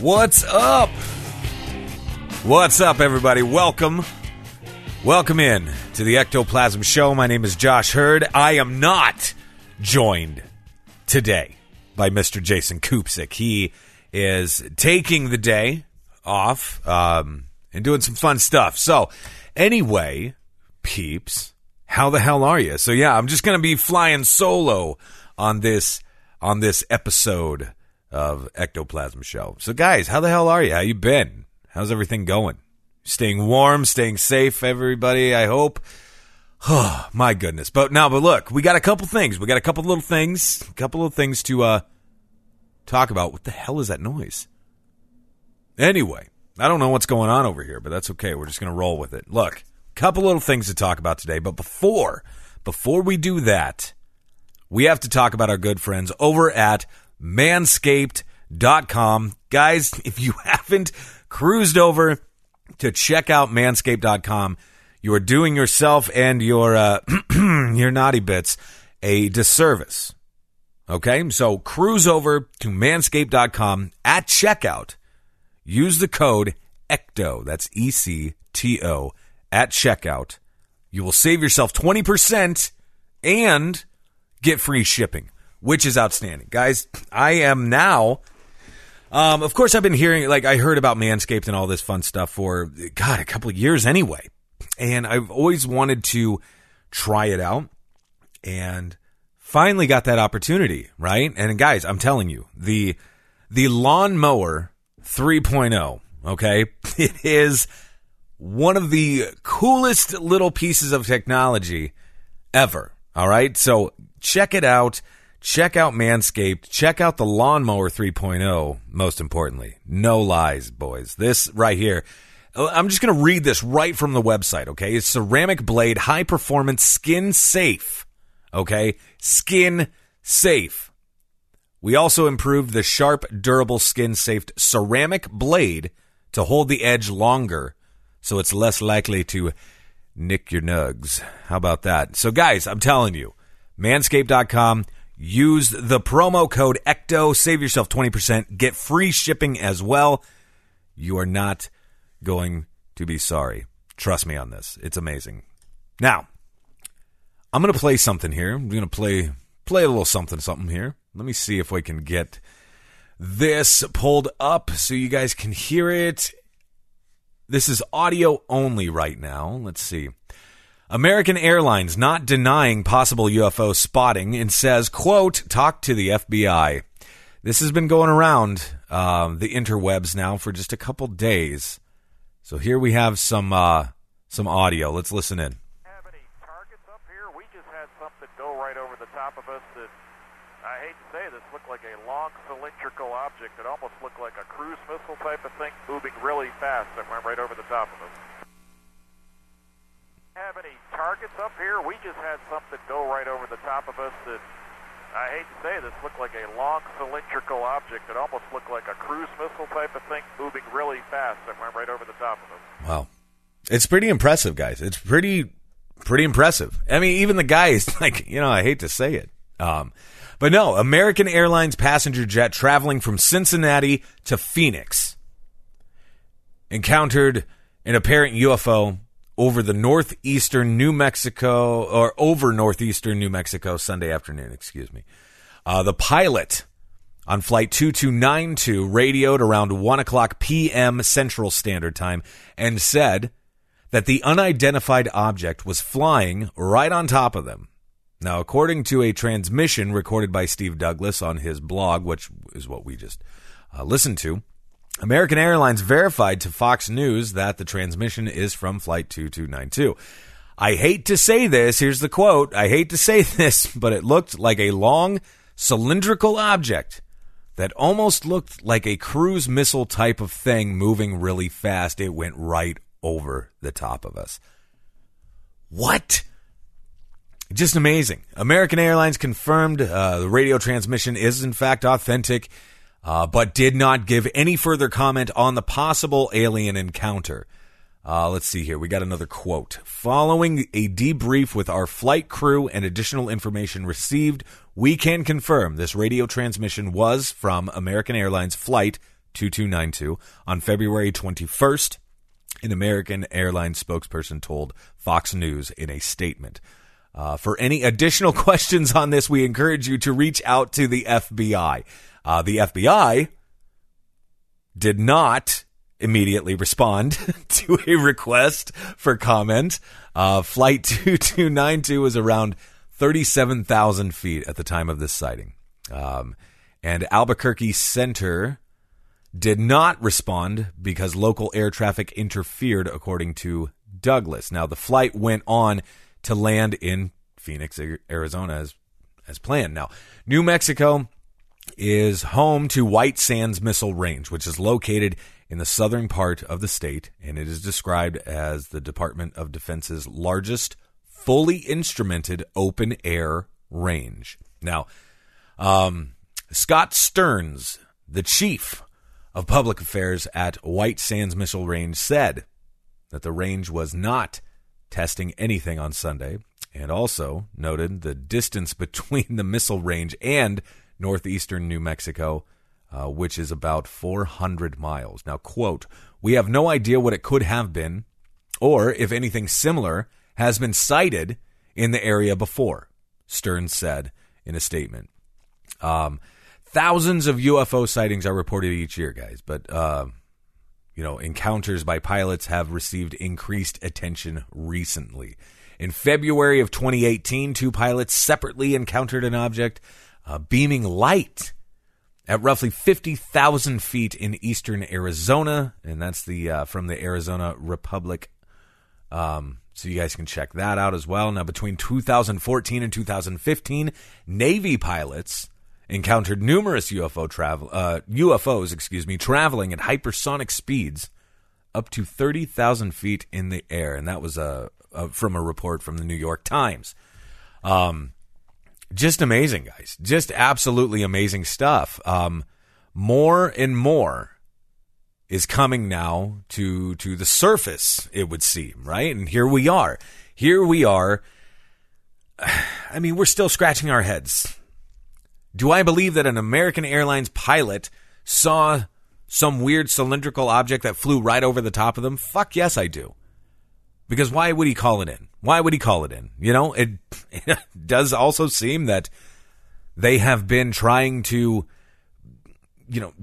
What's up? What's up, everybody? Welcome in to the Ectoplasm Show. My name is Josh Hurd. I am not joined today by Mr. Jason Kupsick. He is taking the day off and doing some fun stuff. So anyway, peeps, how the hell are you? So yeah, I'm just going to be flying solo on this episode of Ectoplasm Show. So guys, how the hell are you? How you been? How's everything going? Staying warm, staying safe, everybody, I hope. Oh, my goodness. But look, we got a couple things. We got a couple little things to talk about. What the hell is that noise? Anyway, I don't know what's going on over here, but that's okay. We're just going to roll with it. Look, couple little things to talk about today, but before we do that, we have to talk about our good friends over at Manscaped.com. Guys, if you haven't cruised over to check out Manscaped.com, you are doing yourself and your naughty bits a disservice. Okay? So cruise over to Manscaped.com at checkout. Use the code ECTO, that's ECTO, at checkout. You will save yourself 20% and get free shipping, which is outstanding. Guys, I am now, of course, I've been hearing, I heard about Manscaped and all this fun stuff for, God, a couple of years anyway. And I've always wanted to try it out and finally got that opportunity, right? And guys, I'm telling you, the Lawn Mower 3.0, okay? It is one of the coolest little pieces of technology ever, all right? So check it out. Check out Manscaped. Check out the Lawn Mower 3.0, most importantly. No lies, boys. This right here. I'm just going to read this right from the website, okay? It's ceramic blade, high-performance, skin-safe, okay? Skin-safe. We also improved the sharp, durable, skin-safe ceramic blade to hold the edge longer so it's less likely to nick your nugs. How about that? So, guys, I'm telling you, Manscaped.com. Use the promo code ECTO, save yourself 20%, get free shipping as well. You are not going to be sorry. Trust me on this. It's amazing. Now, I'm going to play something here. I'm going to play a little something here. Let me see if we can get this pulled up so you guys can hear it. This is audio only right now. Let's see. American Airlines not denying possible UFO spotting and says, quote, talk to the FBI. This has been going around the interwebs now for just a couple days. So here we have some audio. Let's listen in. Have any targets up here? We just had something go right over the top of us that, I hate to say this, looked like a long cylindrical object. It almost looked like a cruise missile type of thing moving really fast that went right over the top of us. Have any targets up here? We just had something go right over the top of us that, I hate to say this, looked like a long cylindrical object. It almost looked like a cruise missile type of thing moving really fast that went right over the top of us. Wow. It's pretty impressive, guys. It's pretty impressive. I mean, even the guy is like, I hate to say it. But no, American Airlines passenger jet traveling from Cincinnati to Phoenix encountered an apparent UFO over northeastern New Mexico Sunday afternoon, excuse me. The pilot on flight 2292 radioed around 1 o'clock p.m. Central Standard Time and said that the unidentified object was flying right on top of them. Now, according to a transmission recorded by Steve Douglas on his blog, which is what we just listened to, American Airlines verified to Fox News that the transmission is from Flight 2292. I hate to say this, here's the quote, I hate to say this, but it looked like a long cylindrical object that almost looked like a cruise missile type of thing moving really fast. It went right over the top of us. What? Just amazing. American Airlines confirmed the radio transmission is in fact authentic, but did not give any further comment on the possible alien encounter. Let's see here. We got another quote. Following a debrief with our flight crew and additional information received, we can confirm this radio transmission was from American Airlines Flight 2292 on February 21st, an American Airlines spokesperson told Fox News in a statement. For any additional questions on this, we encourage you to reach out to the FBI. The FBI did not immediately respond to a request for comment. Flight 2292 was around 37,000 feet at the time of this sighting. And Albuquerque Center did not respond because local air traffic interfered, according to Douglas. Now, the flight went on to land in Phoenix, Arizona as planned. Now, New Mexico is home to White Sands Missile Range, which is located in the southern part of the state, and it is described as the Department of Defense's largest fully instrumented open-air range. Now, Scott Stearns, the chief of public affairs at White Sands Missile Range, said that the range was not testing anything on Sunday, and also noted the distance between the missile range and northeastern New Mexico, which is about 400 miles. Now, quote, we have no idea what it could have been or if anything similar has been sighted in the area before, Stearns said in a statement. Thousands of UFO sightings are reported each year, guys, but encounters by pilots have received increased attention recently. In February of 2018, two pilots separately encountered an object beaming light at roughly 50,000 feet in eastern Arizona, and that's from the Arizona Republic. So you guys can check that out as well. Now, between 2014 and 2015, Navy pilots encountered numerous UFOs, traveling at hypersonic speeds up to 30,000 feet in the air, and that was from a report from the New York Times. Just amazing, guys. Just absolutely amazing stuff. More and more is coming now to the surface, it would seem, right? And here we are. I mean, we're still scratching our heads. Do I believe that an American Airlines pilot saw some weird cylindrical object that flew right over the top of them? Fuck yes, I do. Because why would he call it in? You know, it does also seem that they have been trying to,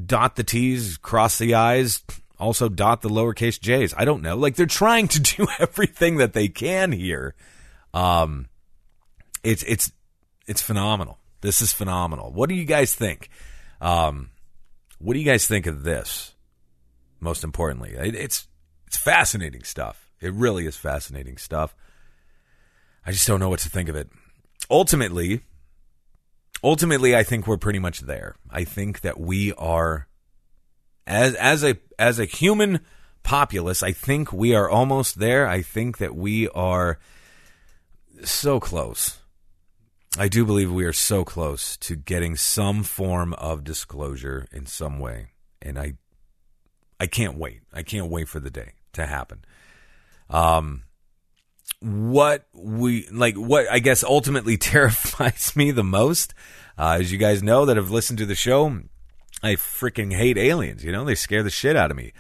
dot the T's, cross the I's, also dot the lowercase J's. I don't know. Like, they're trying to do everything that they can here. It's phenomenal. This is phenomenal. What do you guys think? What do you guys think of this? Most importantly, it's fascinating stuff. It really is fascinating stuff. I just don't know what to think of it. Ultimately, I think we're pretty much there. I think that we are, as a human populace, I think we are almost there. I think that we are so close. I do believe we are so close to getting some form of disclosure in some way. And I can't wait. I can't wait for the day to happen. What I guess ultimately terrifies me the most, as you guys know that have listened to the show, I freaking hate aliens. They scare the shit out of me.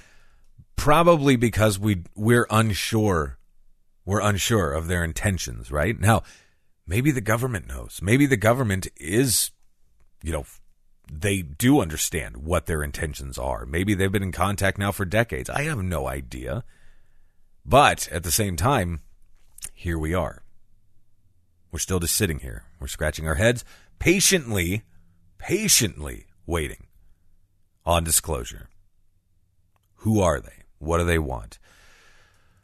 Probably because we're unsure. We're unsure of their intentions, right? Now, maybe the government knows. Maybe the government is, they do understand what their intentions are. Maybe they've been in contact now for decades. I have no idea. But at the same time, here we are. We're still just sitting here. We're scratching our heads, patiently waiting on disclosure. Who are they? What do they want?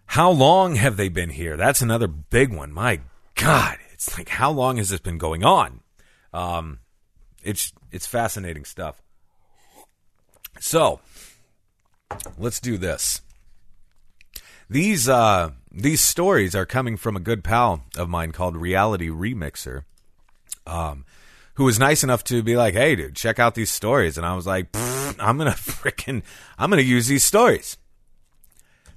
How long have they been here? That's another big one. My God, it's like, how long has this been going on? It's fascinating stuff. So let's do this. These stories are coming from a good pal of mine called Reality Remixer, who was nice enough to be like, "Hey, dude, check out these stories." And I was like, "I'm gonna use these stories."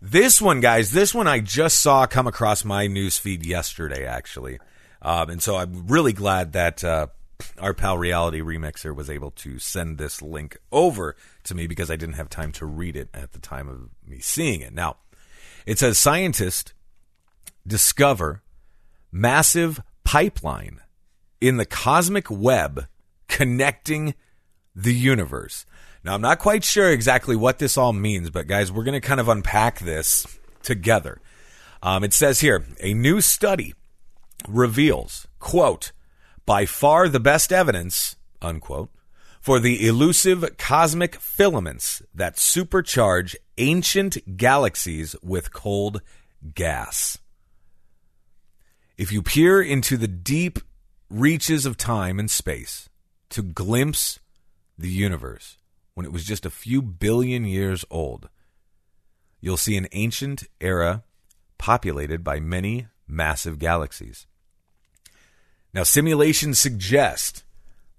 This one, guys, this one I just saw come across my newsfeed yesterday, actually, and so I'm really glad that our pal Reality Remixer was able to send this link over to me because I didn't have time to read it at the time of me seeing it. Now, it says scientists discover massive pipeline in the cosmic web connecting the universe. Now, I'm not quite sure exactly what this all means, but guys, we're going to kind of unpack this together. It says here, a new study reveals, quote, by far the best evidence, unquote, for the elusive cosmic filaments that supercharge ancient galaxies with cold gas. If you peer into the deep reaches of time and space to glimpse the universe when it was just a few billion years old, you'll see an ancient era populated by many massive galaxies. Now, simulations suggest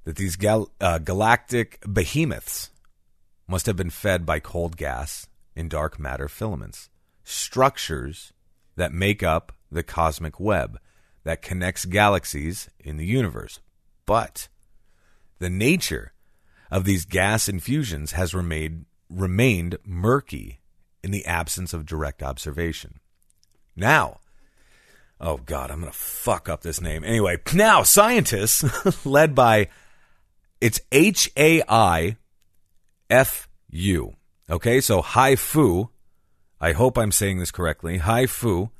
that these galactic behemoths must have been fed by cold gas and dark matter filaments, structures that make up the cosmic web that connects galaxies in the universe. But the nature of these gas infusions has remained murky in the absence of direct observation. Now, oh God, I'm going to fuck up this name. Anyway, now scientists led by, it's H-A-I-F-U. Okay, so Hai Fu, I hope I'm saying this correctly, Hai Fu,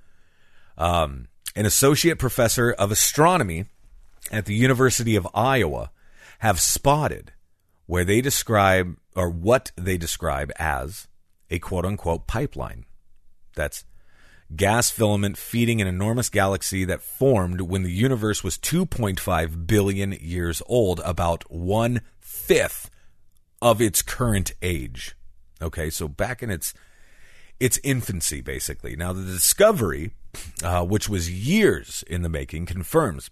an associate professor of astronomy at the University of Iowa, have spotted where they describe, or what they describe as, a quote-unquote pipeline. That's gas filament feeding an enormous galaxy that formed when the universe was 2.5 billion years old, about 1/5 of its current age. Okay, so back in its infancy, basically. Now, the discovery, which was years in the making, confirms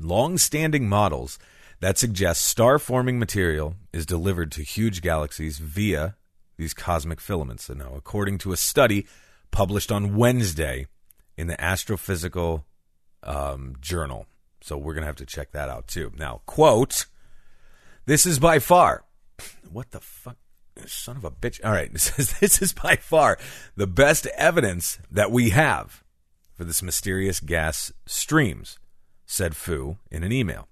long-standing models that suggest star-forming material is delivered to huge galaxies via these cosmic filaments. And now, according to a study published on Wednesday in the Astrophysical Journal. So we're going to have to check that out too. Now, quote, this is by far, what the fuck, son of a bitch. All right, it says this is by far the best evidence that we have for this mysterious gas streams, said Fu in an email.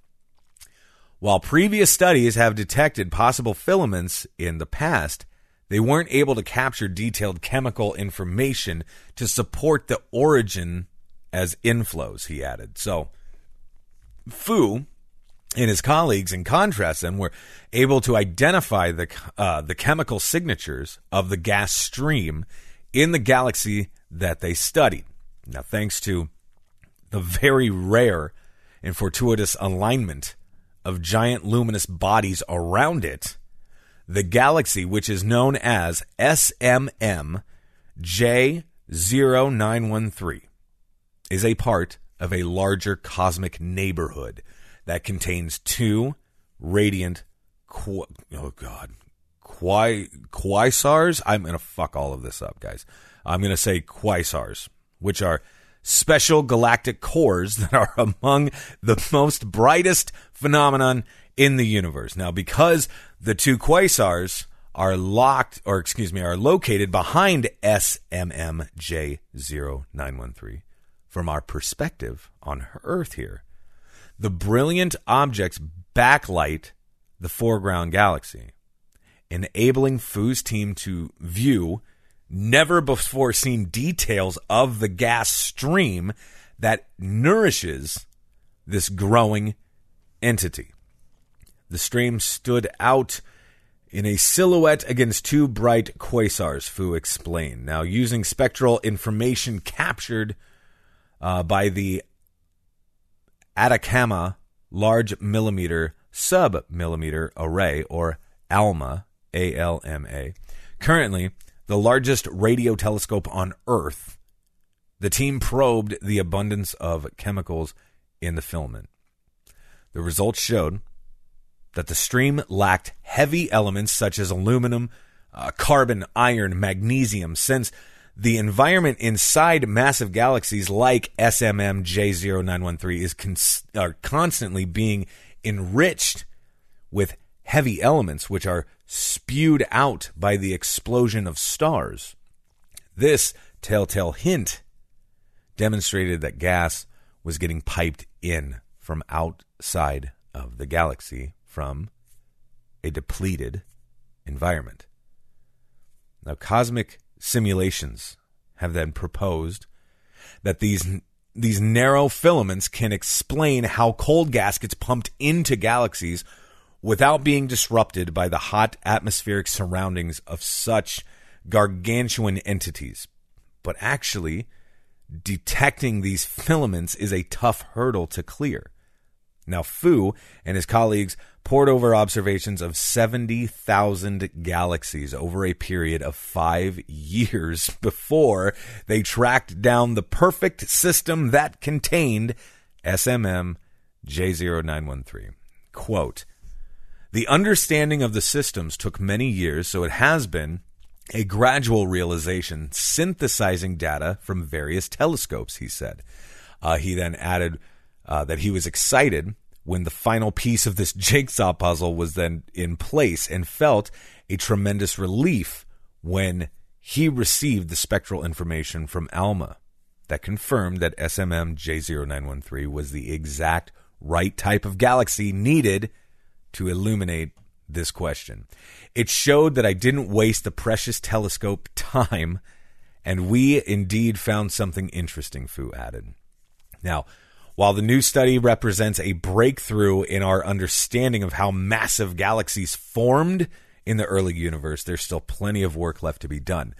While previous studies have detected possible filaments in the past, they weren't able to capture detailed chemical information to support the origin as inflows, he added. So, Fu and his colleagues, in contrast, then, were able to identify the chemical signatures of the gas stream in the galaxy that they studied. Now, thanks to the very rare and fortuitous alignment of giant luminous bodies around it, the galaxy, which is known as SMM J0913, is a part of a larger cosmic neighborhood that contains two radiant quasars. I'm going to fuck all of this up, guys. I'm going to say quasars, which are special galactic cores that are among the most brightest phenomenon in the universe. Now, because the two quasars are located behind SMM J0913, from our perspective on Earth here, the brilliant objects backlight the foreground galaxy, enabling Fu's team to view never-before-seen details of the gas stream that nourishes this growing entity. The stream stood out in a silhouette against two bright quasars, Fu explained. Now, using spectral information captured by the Atacama Large Millimeter Submillimeter Array, or ALMA, A-L-M-A, currently the largest radio telescope on Earth, the team probed the abundance of chemicals in the filament. The results showed that the stream lacked heavy elements such as aluminum, carbon, iron, magnesium, since the environment inside massive galaxies like SMM J0913 is constantly being enriched with heavy elements, which are spewed out by the explosion of stars. This telltale hint demonstrated that gas was getting piped in from outside of the galaxy from a depleted environment. Now, cosmic simulations have then proposed that these narrow filaments can explain how cold gas gets pumped into galaxies without being disrupted by the hot atmospheric surroundings of such gargantuan entities. But actually, detecting these filaments is a tough hurdle to clear. Now, Fu and his colleagues pored over observations of 70,000 galaxies over a period of 5 years before they tracked down the perfect system that contained SMM J0913. Quote, "The understanding of the systems took many years, so it has been a gradual realization, synthesizing data from various telescopes," he said. He then added that he was excited when the final piece of this jigsaw puzzle was then in place, and felt a tremendous relief when he received the spectral information from ALMA that confirmed that SMM J0913 was the exact right type of galaxy needed to illuminate this question. "It showed that I didn't waste the precious telescope time, and we indeed found something interesting," Fu added. Now, while the new study represents a breakthrough in our understanding of how massive galaxies formed in the early universe, there's still plenty of work left to be done.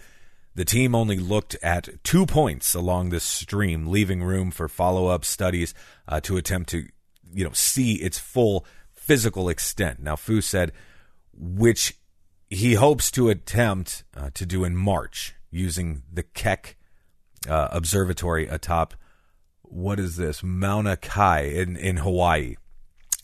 The team only looked at 2 points along this stream, leaving room for follow-up studies to attempt to, see its full physical extent. Now, Fu said, which he hopes to attempt to do in March using the Keck Observatory atop, what is this, Mauna Kea in Hawaii.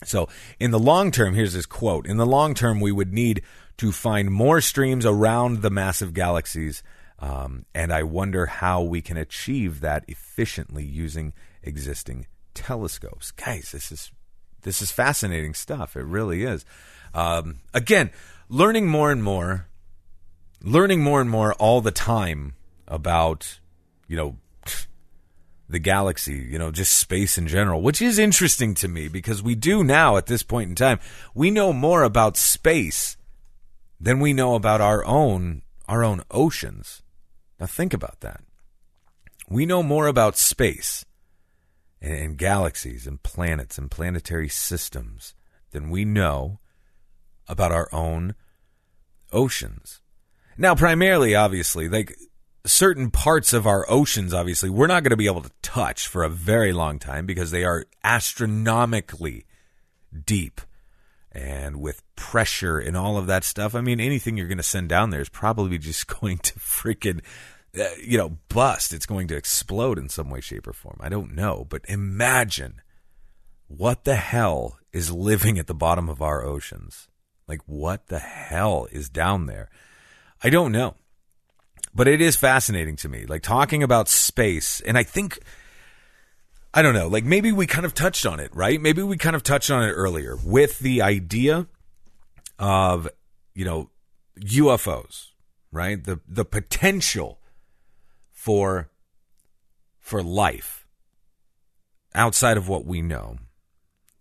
So in the long term, here's his quote, "In the long term, we would need to find more streams around the massive galaxies, and I wonder how we can achieve that efficiently using existing telescopes." Guys, this is fascinating stuff. It really is. Again, learning more and more all the time about, the galaxy, just space in general, which is interesting to me because we do now at this point in time, we know more about space than we know about our own oceans. Now think about that. We know more about space and galaxies and planets and planetary systems than we know about our own oceans. Now, primarily, obviously, certain parts of our oceans, obviously, we're not going to be able to touch for a very long time because they are astronomically deep and with pressure and all of that stuff. I mean, anything you're going to send down there is probably just going to freaking bust. It's going to explode in some way, shape, or form. I don't know, but imagine what the hell is living at the bottom of our oceans. Like, what the hell is down there? I don't know, but it is fascinating to me. Like, talking about space, and I think, I don't know, like maybe we kind of touched on it, right? Maybe we kind of touched on it earlier with the idea of, UFOs, right? The potential for life outside of what we know,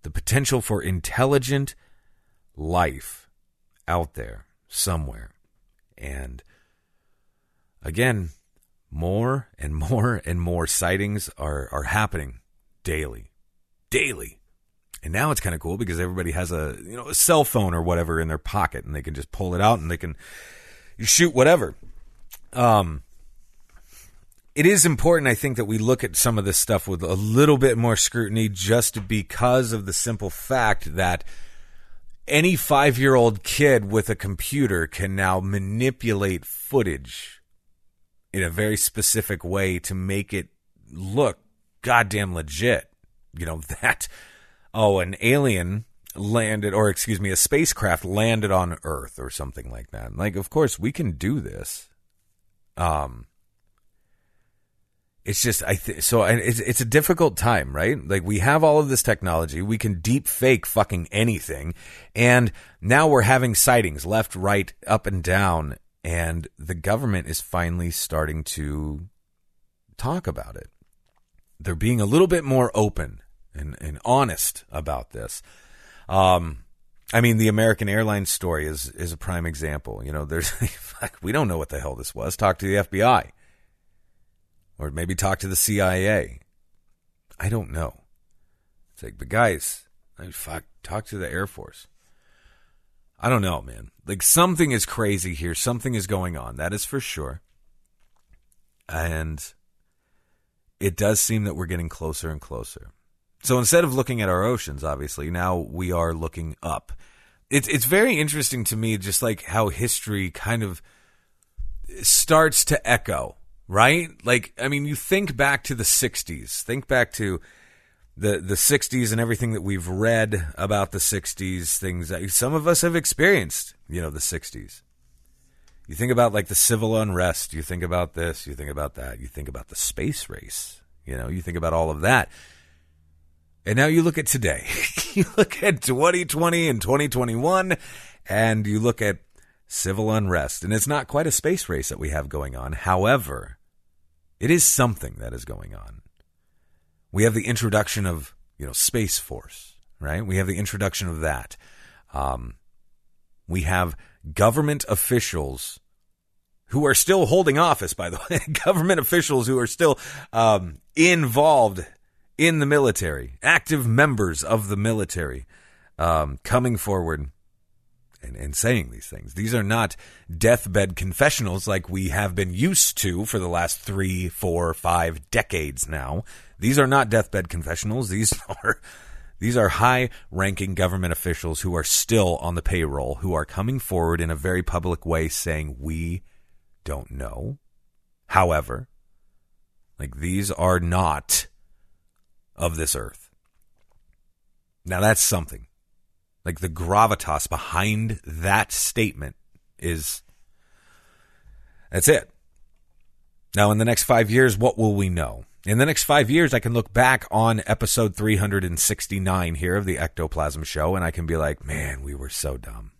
the potential for intelligent life out there somewhere. And again, more and more sightings are happening daily. And now it's kind of cool because everybody has a cell phone or whatever in their pocket, and they can just pull it out and they can shoot whatever. It is important, I think, that we look at some of this stuff with a little bit more scrutiny just because of the simple fact that any 5-year-old kid with a computer can now manipulate footage in a very specific way to make it look goddamn legit. You know, that, oh, an alien landed, or excuse me, a spacecraft landed on Earth or something like that. Like, of course, we can do this. It's just, it's a difficult time, right? Like, we have all of this technology. We can deep fake fucking anything. And now we're having sightings left, right, up and down. And the government is finally starting to talk about it. They're being a little bit more open and honest about this. I mean, the American Airlines story is a prime example. You know, there's, we don't know what the hell this was. Talk to the FBI. Or maybe talk to the CIA. I don't know. It's like, but guys, fuck, talk to the Air Force. I don't know, man. Like, something is crazy here. Something is going on. That is for sure. And it does seem that we're getting closer and closer. So instead of looking at our oceans, obviously, now we are looking up. It's very interesting to me, just like how history kind of starts to echo. Right? Like, I mean, you think back to the 60s. Think back to the 60s and everything that we've read about the 60s, things that some of us have experienced, you know, the 60s. You think about, like, the civil unrest. You think about this. You think about that. You think about the space race. You know, you think about all of that. And now you look at today. You look at 2020 and 2021, and you look at civil unrest. And it's not quite a space race that we have going on. However, it is something that is going on. We have the introduction of, you know, Space Force, right? We have the introduction of that. We have government officials who are still holding office, by the way, government officials who are still involved in the military, active members of the military, coming forward and saying these things. These are not deathbed confessionals like we have been used to for the last 3, 4, 5 decades now. These are not deathbed confessionals. These are high-ranking government officials who are still on the payroll, who are coming forward in a very public way saying, we don't know. However, like, these are not of this earth. Now, that's something. Like, the gravitas behind that statement is, that's it. Now, in the next 5 years, what will we know? In the next 5 years, I can look back on episode 369 here of the Ectoplasm Show, and I can be like, man, we were so dumb.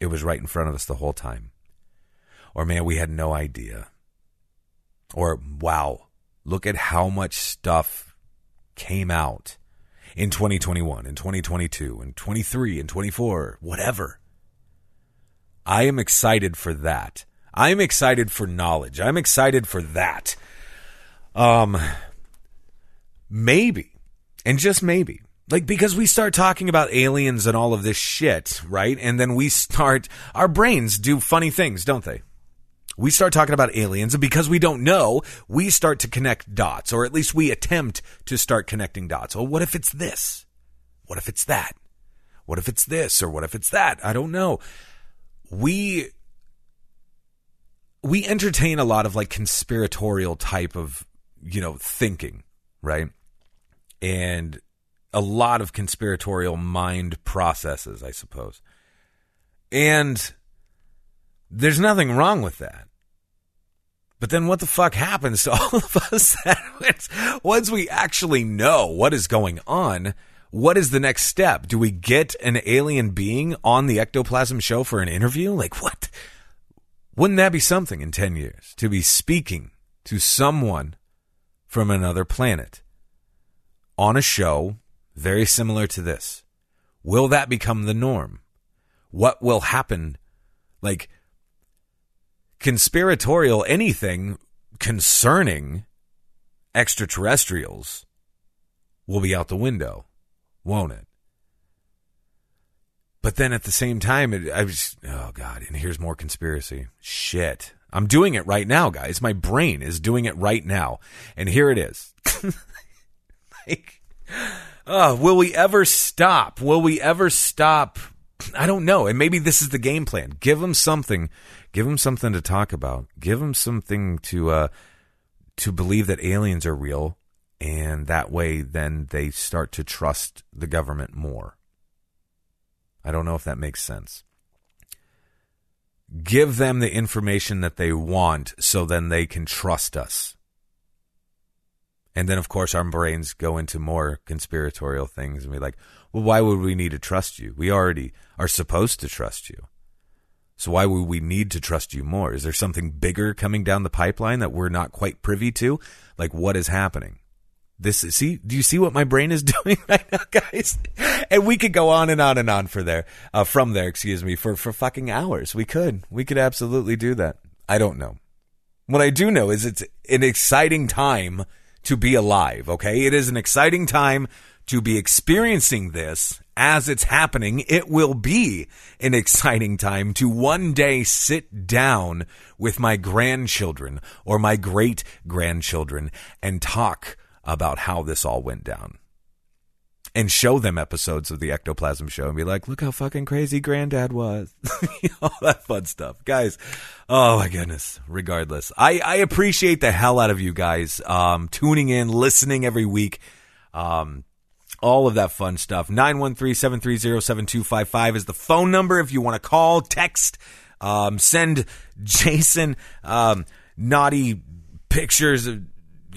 It was right in front of us the whole time. Or, man, we had no idea. Or, wow, look at how much stuff came out in 2021, in 2022, in 23, in 24, whatever. I am excited for that. I'm excited for knowledge. I'm excited for that. Maybe, and just maybe, like, because we start talking about aliens and all of this shit, right? And then we start, our brains do funny things, don't they? We start talking about aliens, and because we don't know, we start to connect dots, or at least we attempt to start connecting dots. Well, what if it's this? What if it's that? What if it's this, or what if it's that? I don't know. We entertain a lot of, like, conspiratorial type of, you know, thinking, right? And a lot of conspiratorial mind processes, I suppose. And there's nothing wrong with that. But then what the fuck happens to all of us that once we actually know what is going on, what is the next step? Do we get an alien being on the Ectoplasm Show for an interview? Like, what? Wouldn't that be something in 10 years, to be speaking to someone from another planet on a show very similar to this? Will that become the norm? What will happen? Like, conspiratorial anything concerning extraterrestrials will be out the window, won't it? But then at the same time, oh God, and here's more conspiracy. Shit. I'm doing it right now, guys. My brain is doing it right now. And here it is. Like, Will we ever stop? Will we ever stop? I don't know. And maybe this is the game plan. Give them something. Give them something to talk about. Give them something to believe that aliens are real. And that way, then they start to trust the government more. I don't know if that makes sense. Give them the information that they want so then they can trust us. And then, of course, our brains go into more conspiratorial things and be like, well, why would we need to trust you? We already are supposed to trust you. So why would we need to trust you more? Is there something bigger coming down the pipeline that we're not quite privy to? Like, what is happening? Do you see what my brain is doing right now, guys? And we could go on and on and on for fucking hours. We could absolutely do that. I don't know. What I do know is it's an exciting time to be alive, okay? It is an exciting time to be experiencing this as it's happening. It will be an exciting time to one day sit down with my grandchildren or my great-grandchildren and talk about how this all went down and show them episodes of the Ectoplasm Show and be like, look how fucking crazy Granddad was. All that fun stuff, guys. Oh my goodness. Regardless, I appreciate the hell out of you guys tuning in, listening every week, all of that fun stuff. 913-730-7255 is the phone number if you want to call, text, send Jason naughty pictures of,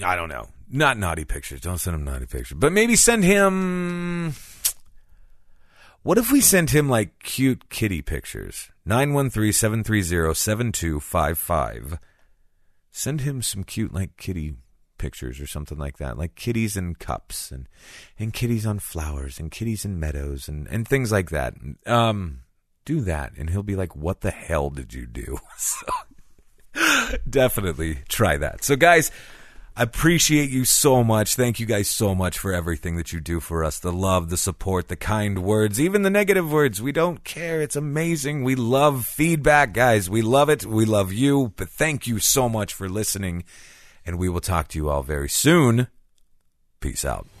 I don't know. Not naughty pictures. Don't send him naughty pictures. But maybe send him... What if we send him, like, cute kitty pictures? 913-730-7255. Send him some cute, like, kitty pictures or something like that. Like kitties in cups and kitties on flowers and kitties in meadows and things like that. Do that. And he'll be like, what the hell did you do? So, definitely try that. So, guys... I appreciate you so much. Thank you guys so much for everything that you do for us. The love, the support, the kind words, even the negative words. We don't care. It's amazing. We love feedback, guys. We love it. We love you. But thank you so much for listening. And we will talk to you all very soon. Peace out.